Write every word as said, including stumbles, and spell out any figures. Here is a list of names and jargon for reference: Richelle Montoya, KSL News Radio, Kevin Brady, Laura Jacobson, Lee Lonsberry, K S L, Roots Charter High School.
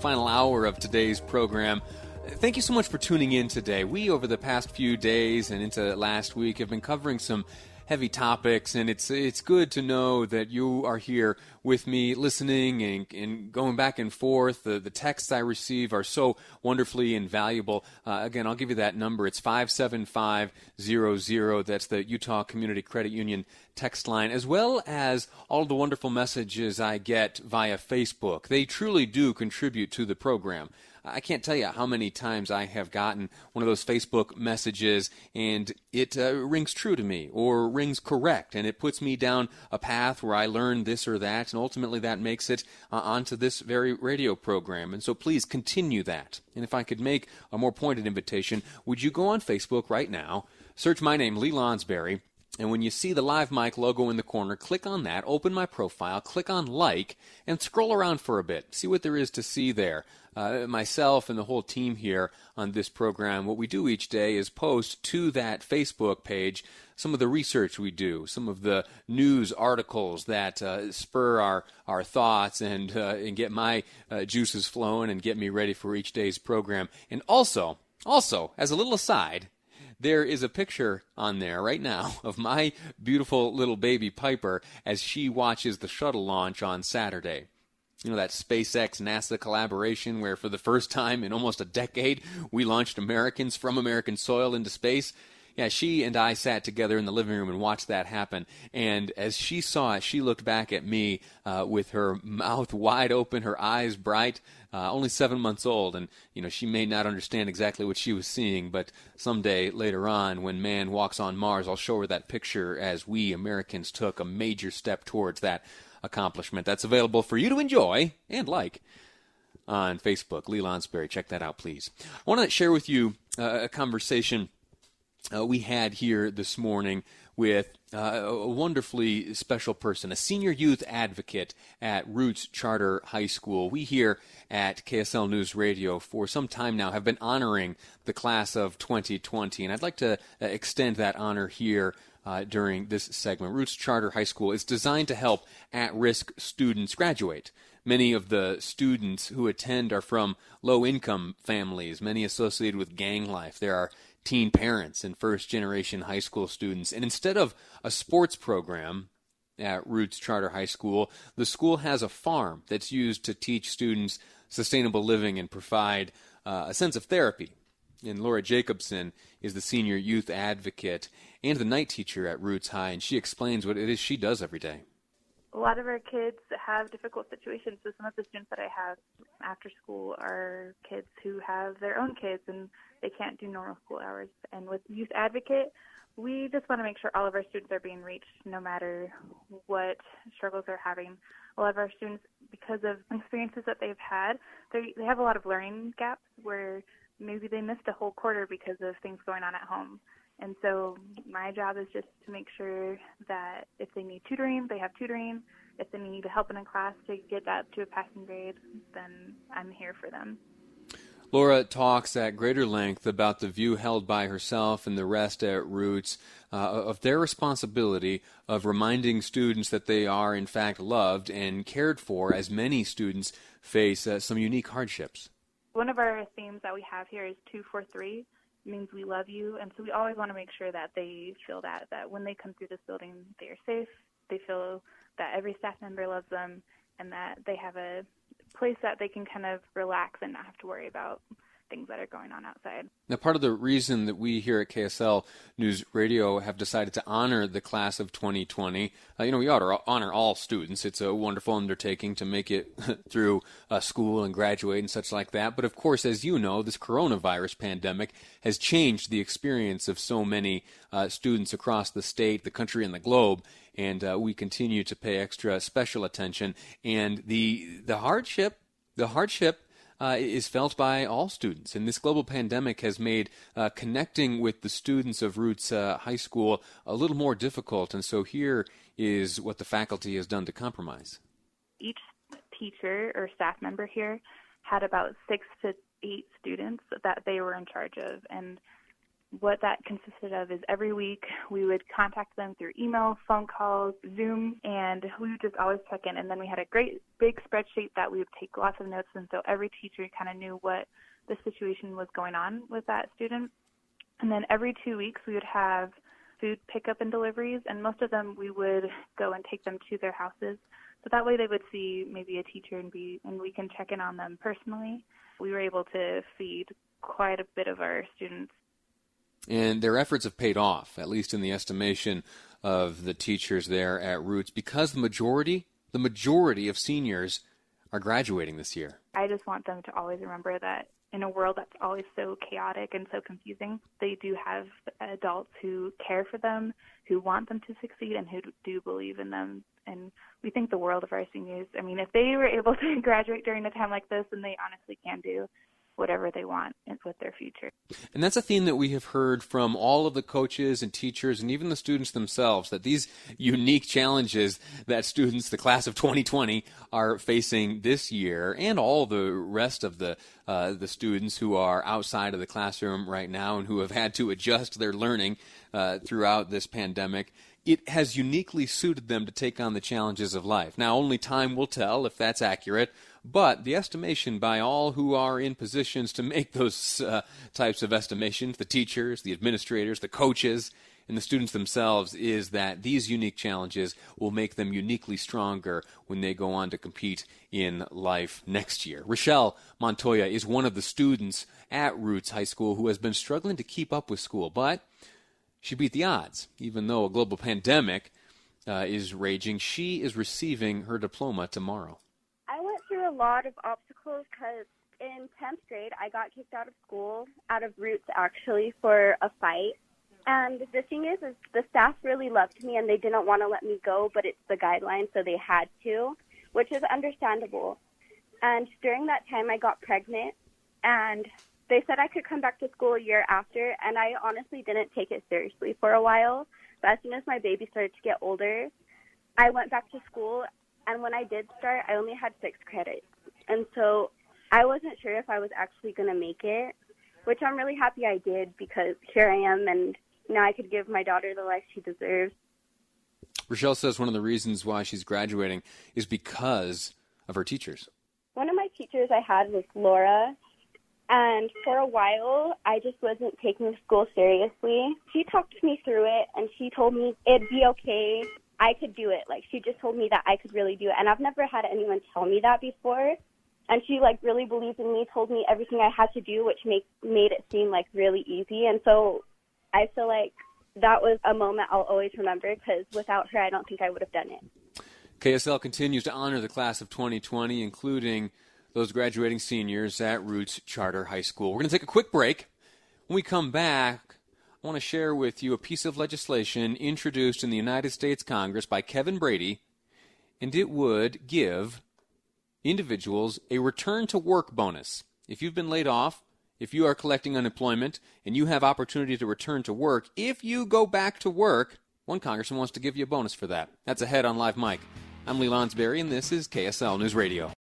Final hour of today's program. Thank you so much for tuning in today. We, over the past few days and into last week, have been covering some heavy topics, and it's it's good to know that you are here with me listening and, and going back and forth. The, the texts I receive are so wonderfully invaluable. Uh, again, I'll give you that number. It's five seven five zero zero. That's the Utah Community Credit Union text line, as well as all the wonderful messages I get via Facebook. They truly do contribute to the program. I can't tell you how many times I have gotten one of those Facebook messages, and it uh, rings true to me or rings correct, and it puts me down a path where I learn this or that, and ultimately that makes it uh, onto this very radio program. And so please continue that. And if I could make a more pointed invitation, would you go on Facebook right now, search my name, Lee Lonsberry, and when you see the Live Mic logo in the corner, click on that, open my profile, click on like, and scroll around for a bit. See what there is to see there. Uh, myself and the whole team here on this program, what we do each day is post to that Facebook page some of the research we do, some of the news articles that uh, spur our, our thoughts and, uh, and get my uh, juices flowing and get me ready for each day's program. And also, also, as a little aside, there is a picture on there right now of my beautiful little baby Piper as she watches the shuttle launch on Saturday. You know, that SpaceX-NASA collaboration where for the first time in almost a decade we launched Americans from American soil into space. Yeah, she and I sat together in the living room and watched that happen. And as she saw it, she looked back at me uh, with her mouth wide open, her eyes bright. Uh, only seven months old, and you know she may not understand exactly what she was seeing, but someday later on when man walks on Mars, I'll show her that picture as we Americans took a major step towards that accomplishment. That's available for you to enjoy and like on Facebook. Lee Lonsberry, check that out, please. I want to share with you uh, a conversation uh, we had here this morning with uh, a wonderfully special person, a senior youth advocate at Roots Charter High School. We here at K S L News Radio for some time now have been honoring the class of twenty twenty, and I'd like to extend that honor here uh, during this segment. Roots Charter High School is designed to help at-risk students graduate. Many of the students who attend are from low-income families, many associated with gang life. There are teen parents and first-generation high school students. And instead of a sports program at Roots Charter High School, the school has a farm that's used to teach students sustainable living and provide uh, a sense of therapy. And Laura Jacobson is the senior youth advocate and the night teacher at Roots High, and she explains what it is she does every day. A lot of our kids have difficult situations. So some of the students that I have after school are kids who have their own kids and they can't do normal school hours. And with Youth Advocate, we just want to make sure all of our students are being reached no matter what struggles they're having. A lot of our students, because of experiences that they've had, they they have a lot of learning gaps where maybe they missed a whole quarter because of things going on at home. And so my job is just to make sure that if they need tutoring, they have tutoring. If they need help in a class to get up to a passing grade, then I'm here for them. Laura talks at greater length about the view held by herself and the rest at Roots uh, of their responsibility of reminding students that they are, in fact, loved and cared for, as many students face uh, some unique hardships. One of our themes that we have here is two four three. Means we love you, and so we always want to make sure that they feel that, that when they come through this building, they are safe, they feel that every staff member loves them, and that they have a place that they can kind of relax and not have to worry about things that are going on outside. Now, part of the reason that we here at K S L News Radio have decided to honor the class of twenty twenty, uh, you know, we ought to honor all students. It's a wonderful undertaking to make it through uh, school and graduate and such like that. But of course, as you know, this coronavirus pandemic has changed the experience of so many uh, students across the state, the country, and the globe. And uh, we continue to pay extra special attention. And the the hardship, the hardship uh, is felt by all students. And this global pandemic has made uh, connecting with the students of Roots uh, High School a little more difficult. And so here is what the faculty has done to compromise. Each teacher or staff member here had about six to eight students that they were in charge of. And what that consisted of is every week we would contact them through email, phone calls, Zoom, and we would just always check in. And then we had a great big spreadsheet that we would take lots of notes. And so every teacher kind of knew what the situation was going on with that student. And then every two weeks we would have food pickup and deliveries, and most of them we would go and take them to their houses. So that way they would see maybe a teacher and be, and we can check in on them personally. We were able to feed quite a bit of our students. And their efforts have paid off, at least in the estimation of the teachers there at Roots, because the majority, the majority of seniors are graduating this year. I just want them to always remember that in a world that's always so chaotic and so confusing, they do have adults who care for them, who want them to succeed, and who do believe in them. And we think the world of our seniors. I mean, if they were able to graduate during a time like this, then they honestly can do whatever they want with their future. And that's a theme that we have heard from all of the coaches and teachers and even the students themselves, that these unique challenges that students, the class of twenty twenty, are facing this year, and all the rest of the uh, the students who are outside of the classroom right now and who have had to adjust their learning uh, throughout this pandemic, it has uniquely suited them to take on the challenges of life. Now, only time will tell if that's accurate, but the estimation by all who are in positions to make those uh, types of estimations, the teachers, the administrators, the coaches, and the students themselves, is that these unique challenges will make them uniquely stronger when they go on to compete in life next year. Richelle Montoya is one of the students at Roots High School who has been struggling to keep up with school, but she beat the odds. Even though a global pandemic uh, is raging, she is receiving her diploma tomorrow. I went through a lot of obstacles because in tenth grade, I got kicked out of school, out of Roots actually, for a fight. And the thing is, is the staff really loved me and they didn't want to let me go, but it's the guidelines, so they had to, which is understandable. And during that time, I got pregnant, and they said I could come back to school a year after, and I honestly didn't take it seriously for a while. But as soon as my baby started to get older, I went back to school, and when I did start, I only had six credits. And so I wasn't sure if I was actually going to make it, which I'm really happy I did, because here I am, and now I could give my daughter the life she deserves. Richelle says one of the reasons why she's graduating is because of her teachers. One of my teachers I had was Laura. And for a while, I just wasn't taking school seriously. She talked me through it, and she told me it'd be okay. I could do it. Like, she just told me that I could really do it. And I've never had anyone tell me that before. And she, like, really believed in me, told me everything I had to do, which make, made it seem, like, really easy. And so I feel like that was a moment I'll always remember, because without her, I don't think I would have done it. K S L continues to honor the class of twenty twenty, including those graduating seniors at Roots Charter High School. We're going to take a quick break. When we come back, I want to share with you a piece of legislation introduced in the United States Congress by Kevin Brady, and it would give individuals a return to work bonus. If you've been laid off, if you are collecting unemployment, and you have opportunity to return to work, if you go back to work, one congressman wants to give you a bonus for that. That's ahead on Live Mike. I'm Lee Lonsberry, and this is K S L News Radio.